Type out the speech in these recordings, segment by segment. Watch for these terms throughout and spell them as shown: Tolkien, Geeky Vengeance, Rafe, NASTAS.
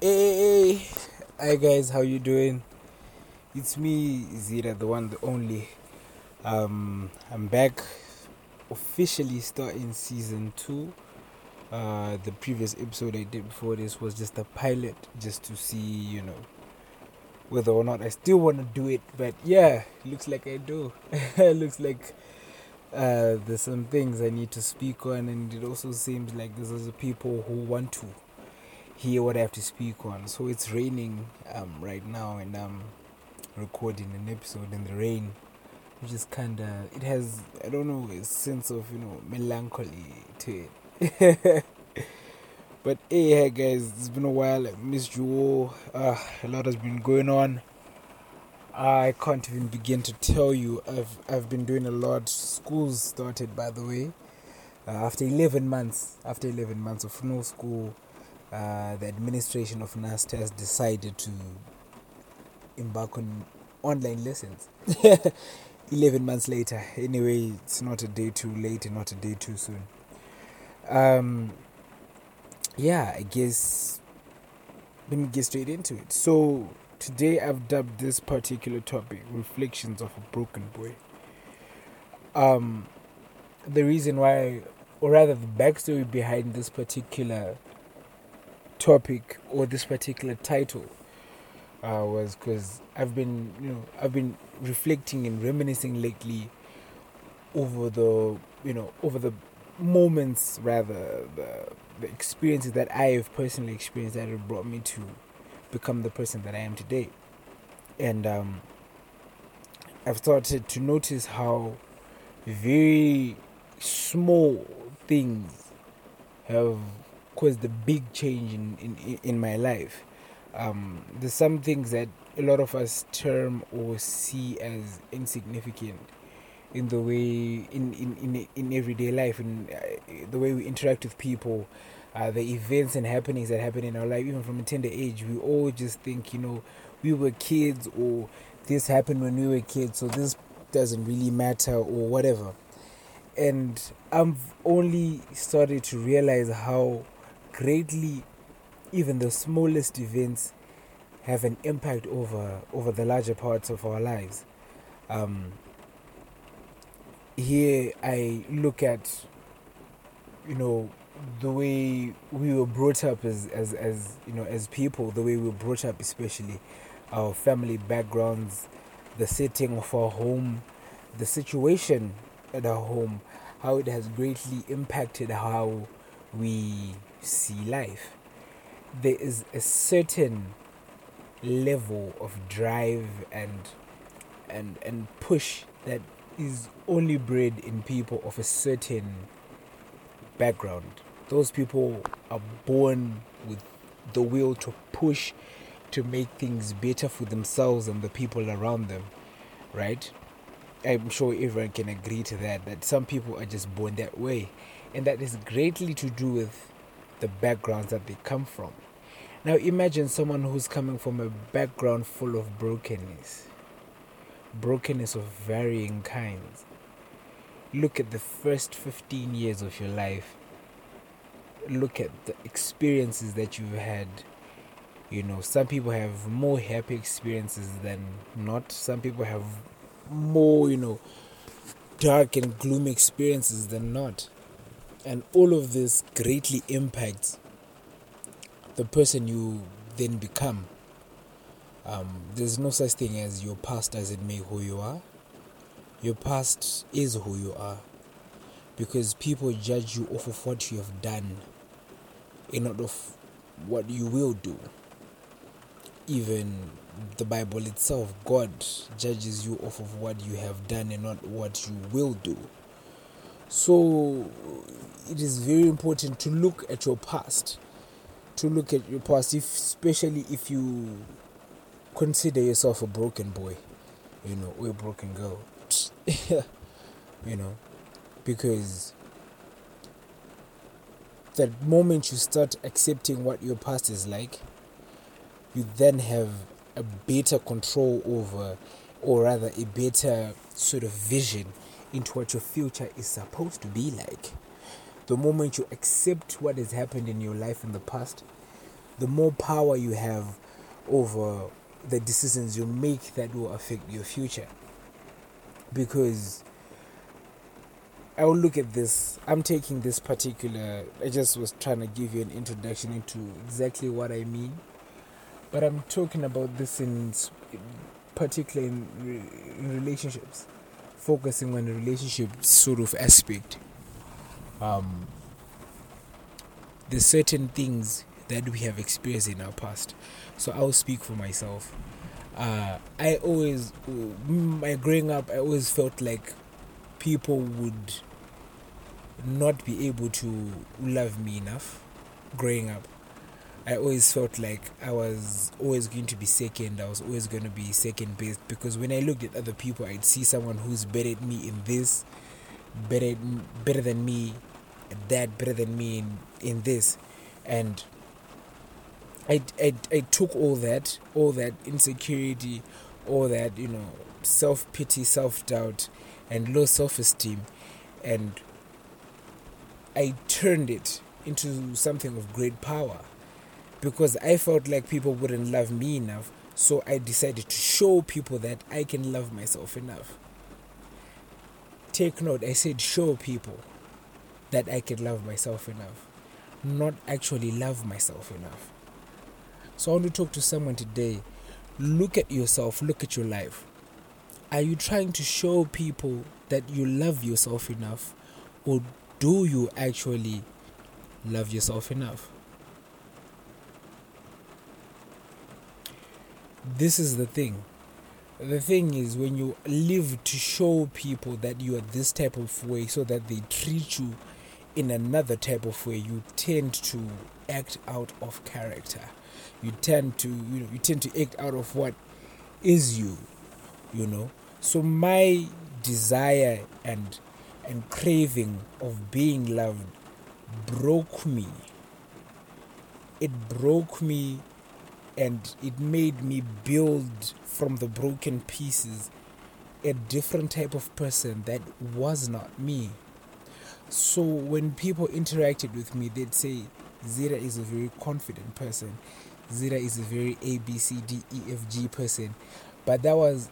Hey, hi guys, how you doing? It's me, Zira, the one, the only. I'm back, officially starting season 2. The previous episode I did before this was just a pilot, just to see, you know, whether or not I still want to do it. But yeah, looks like I do. Looks like there's some things I need to speak on, and it also seems like there's other people who want to hear what I have to speak on. So it's raining right now, and I'm recording an episode in the rain, which is kinda, it has, I don't know, a sense of, you know, melancholy to it. But hey guys, it's been a while. I missed you all. A lot has been going on. I can't even begin to tell you. I've been doing a lot. School's started, by the way, after 11 months of no school. The administration of NASTAS decided to embark on online lessons. 11 months later. Anyway, it's not a day too late and not a day too soon. I guess let me get straight into it. So today I've dubbed this particular topic Reflections of a Broken Boy. The reason why, or rather the backstory behind this particular topic or this particular title was because I've been reflecting and reminiscing lately over the moments, rather the experiences that I have personally experienced that have brought me to become the person that I am today. And I've started to notice how very small things have caused the big change in my life. There's some things that a lot of us term or see as insignificant in the way in everyday life, in the way we interact with people, the events and happenings that happen in our life, even from a tender age. We all just think, you know, we were kids, or this happened when we were kids, so this doesn't really matter or whatever. And I've only started to realize how greatly even the smallest events have an impact over the larger parts of our lives. Here I look at, you know, the way we were brought up as you know, as people, the way we were brought up, especially our family backgrounds, the setting of our home, the situation at our home, how it has greatly impacted how we see life. There is a certain level of drive and push that is only bred in people of a certain background. Those people are born with the will to push to make things better for themselves and the people around them, right? I'm sure everyone can agree to that some people are just born that way, and that is greatly to do with the backgrounds that they come from. Now imagine someone who's coming from a background full of brokenness of varying kinds. Look at the first 15 years of your life. Look at the experiences that you've had. You know, some people have more happy experiences than not. Some people have more, you know, dark and gloomy experiences than not. And all of this greatly impacts the person you then become. There's no such thing as your past doesn't make who you are. Your past is who you are, because people judge you off of what you have done and not of what you will do. Even the Bible itself, God judges you off of what you have done and not what you will do. So it is very important to look at your past. Especially if you consider yourself a broken boy, you know, or a broken girl. You know, because the moment you start accepting what your past is like, you then have a better control over, or rather a better sort of vision into what your future is supposed to be like. The moment you accept what has happened in your life in the past, the more power you have over the decisions you make that will affect your future. Because I will look at this, I'm taking this particular, I just was trying to give you an introduction into exactly what I mean, but I'm talking about this in particular in relationships, focusing on the relationship sort of aspect. There's certain things that we have experienced in our past. So I'll speak for myself. Growing up, I always felt like people would not be able to love me enough. Growing up, I always felt like I was always going to be second. I was always going to be second best, because when I looked at other people, I'd see someone who's better at me in this, better than me at that, better than me in this, and I took all that insecurity, all that, you know, self-pity, self-doubt, and low self-esteem, and I turned it into something of great power, because I felt like people wouldn't love me enough, so I decided to show people that I can love myself enough. Take note, I said show people that I can love myself enough, not actually love myself enough. So I want to talk to someone today. Look at yourself, look at your life. Are you trying to show people that you love yourself enough, or do you actually love yourself enough? This is the thing. The thing is, when you live to show people that you are this type of way so that they treat you in another type of way, you tend to act out of character. You tend to, act out of what is you, you know. So my desire and craving of being loved broke me. It broke me, and it made me build from the broken pieces a different type of person that was not me. So when people interacted with me, they'd say, Zira is a very confident person. Zira is a very A, B, C, D, E, F, G person. But that was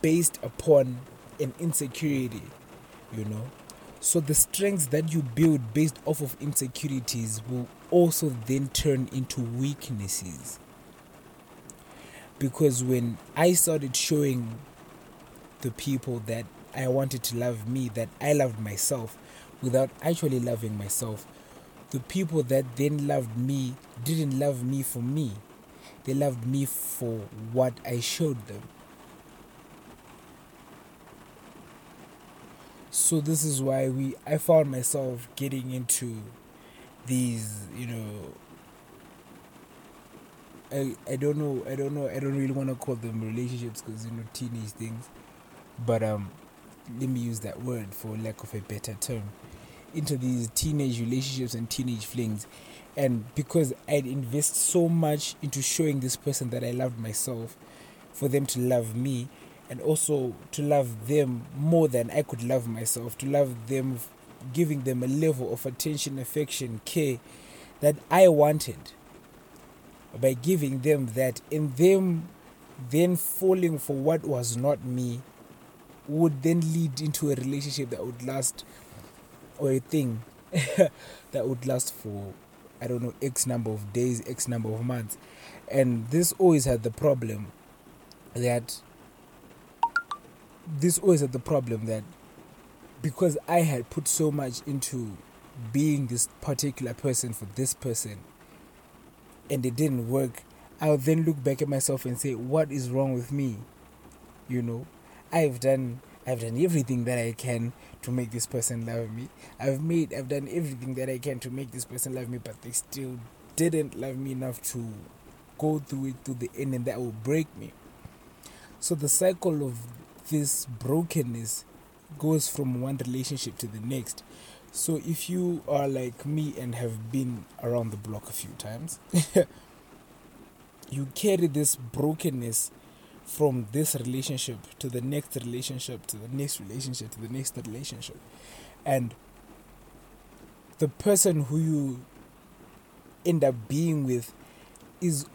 based upon an insecurity, you know. So the strengths that you build based off of insecurities will also then turn into weaknesses. Because when I started showing the people that I wanted to love me, that I loved myself, without actually loving myself, the people that then loved me didn't love me for me. They loved me for what I showed them. So this is why I found myself getting into these, you know, I don't really want to call them relationships, because, you know, teenage things, but let me use that word for lack of a better term, into these teenage relationships and teenage flings. And because I'd invest so much into showing this person that I loved myself, for them to love me, and also to love them more than I could love myself, to love them, giving them a level of attention, affection, care that I wanted, by giving them that, and them then falling for what was not me, would then lead into a relationship that would last, or a thing that would last for, I don't know, X number of days, X number of months. And this always had the problem that, because I had put so much into being this particular person for this person, and it didn't work, I would then look back at myself and say, what is wrong with me? You know, I've done everything that I can to make this person love me. I've done everything that I can to make this person love me, but they still didn't love me enough to go through it to the end, and that will break me. So the cycle of this brokenness goes from one relationship to the next. So if you are like me and have been around the block a few times, you carry this brokenness from this relationship to the next relationship, to the next relationship, to the next relationship. And the person who you end up being with is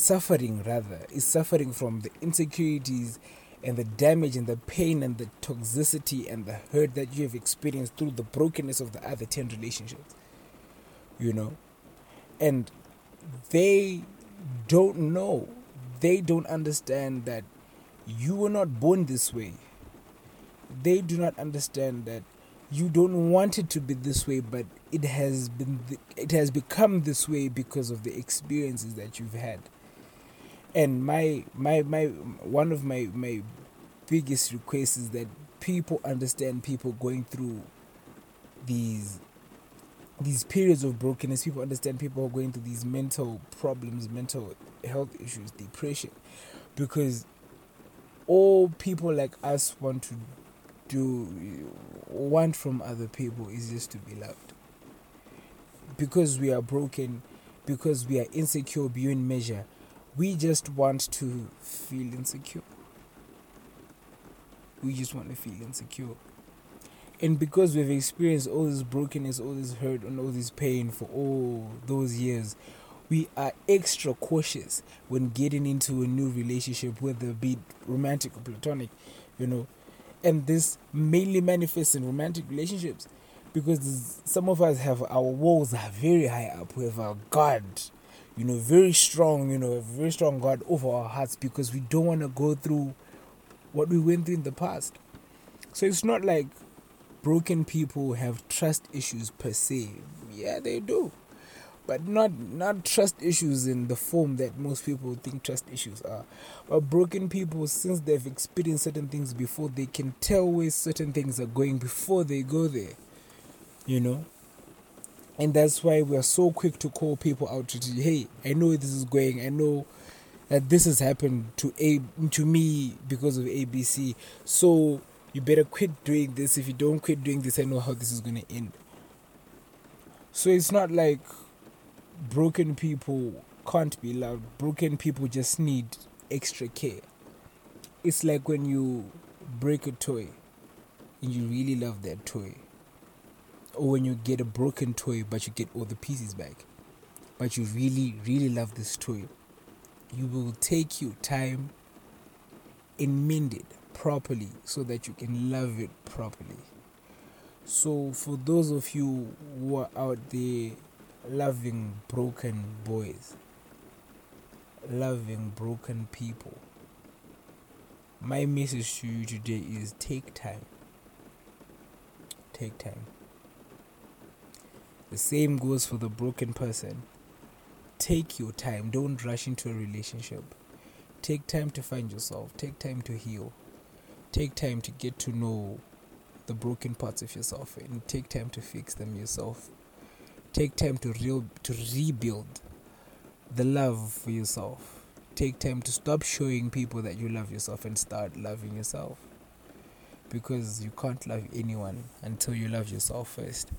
suffering from the insecurities and the damage and the pain and the toxicity and the hurt that you have experienced through the brokenness of the other 10 relationships, and they don't know, they don't understand that you were not born this way. They do not understand that you don't want it to be this way, but it has become this way because of the experiences that you've had. And one of my biggest requests is that people understand people going through these periods of brokenness. People understand people who are going through these mental problems, mental health issues, depression, because all people like us want from other people is just to be loved. Because we are broken, because we are insecure beyond measure, we just want to feel insecure. And because we've experienced all this brokenness, all this hurt, and all this pain for all those years, we are extra cautious when getting into a new relationship, whether it be romantic or platonic, And this mainly manifests in romantic relationships, because some of us have our walls are very high up. We have our guard, very strong, a very strong guard over our hearts, because we don't want to go through what we went through in the past. So it's not like broken people have trust issues per se. Yeah, they do, but not trust issues in the form that most people think trust issues are. But broken people, since they've experienced certain things before, they can tell where certain things are going before they go there, And that's why we are so quick to call people out to say, "Hey, I know where this is going. I know that this has happened to me because of ABC. So you better quit doing this. If you don't quit doing this, I know how this is going to end." So it's not like broken people can't be loved. Broken people just need extra care. It's like when you break a toy and you really love that toy. Or when you get a broken toy but you get all the pieces back. But you really, really love this toy. You will take your time and mend it properly so that you can love it properly. So for those of you who are out there loving broken boys, loving broken people, my message to you today is take time. The same goes for the broken person. Take your time. Don't rush into a relationship. Take time to find yourself. Take time to heal. Take time to get to know the broken parts of yourself, and take time to fix them yourself. Take time to rebuild the love for yourself. Take time to stop showing people that you love yourself and start loving yourself, because you can't love anyone until you love yourself first.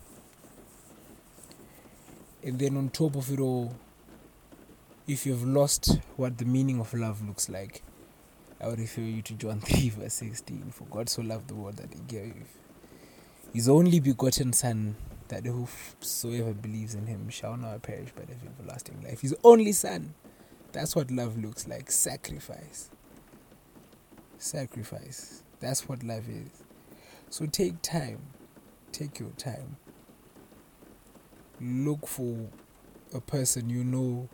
And then on top of it all, if you've lost what the meaning of love looks like, I would refer you to John 3 verse 16. "For God so loved the world that he gave his only begotten son, that whosoever believes in him shall not perish but have everlasting life." His only son. That's what love looks like. Sacrifice. That's what love is. So take time. Take your time. Look for a person you know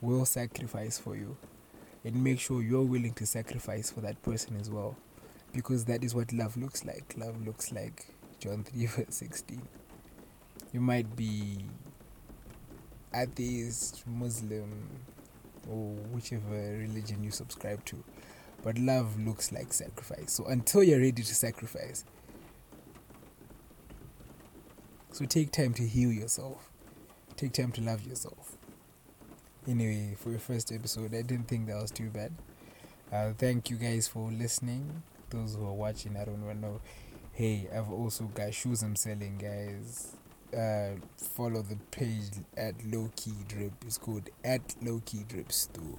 will sacrifice for you, and make sure you're willing to sacrifice for that person as well, because that is what love looks like. Love looks like John 3 verse 16. You might be atheist, Muslim, or whichever religion you subscribe to, but love looks like sacrifice. So until you're ready to sacrifice, so take time to heal yourself. Take time to love yourself. Anyway, for your first episode, I didn't think that was too bad. Thank you guys for listening. Those who are watching, I don't even know. Hey, I've also got shoes I'm selling, guys. Follow the page at Lowkey Drip. It's called at Lowkey Drip Store.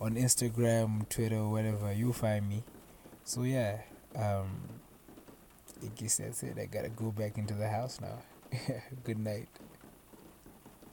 On Instagram, Twitter, whatever, you'll find me. So yeah, I guess that's it. I gotta go back into the house now. Good night.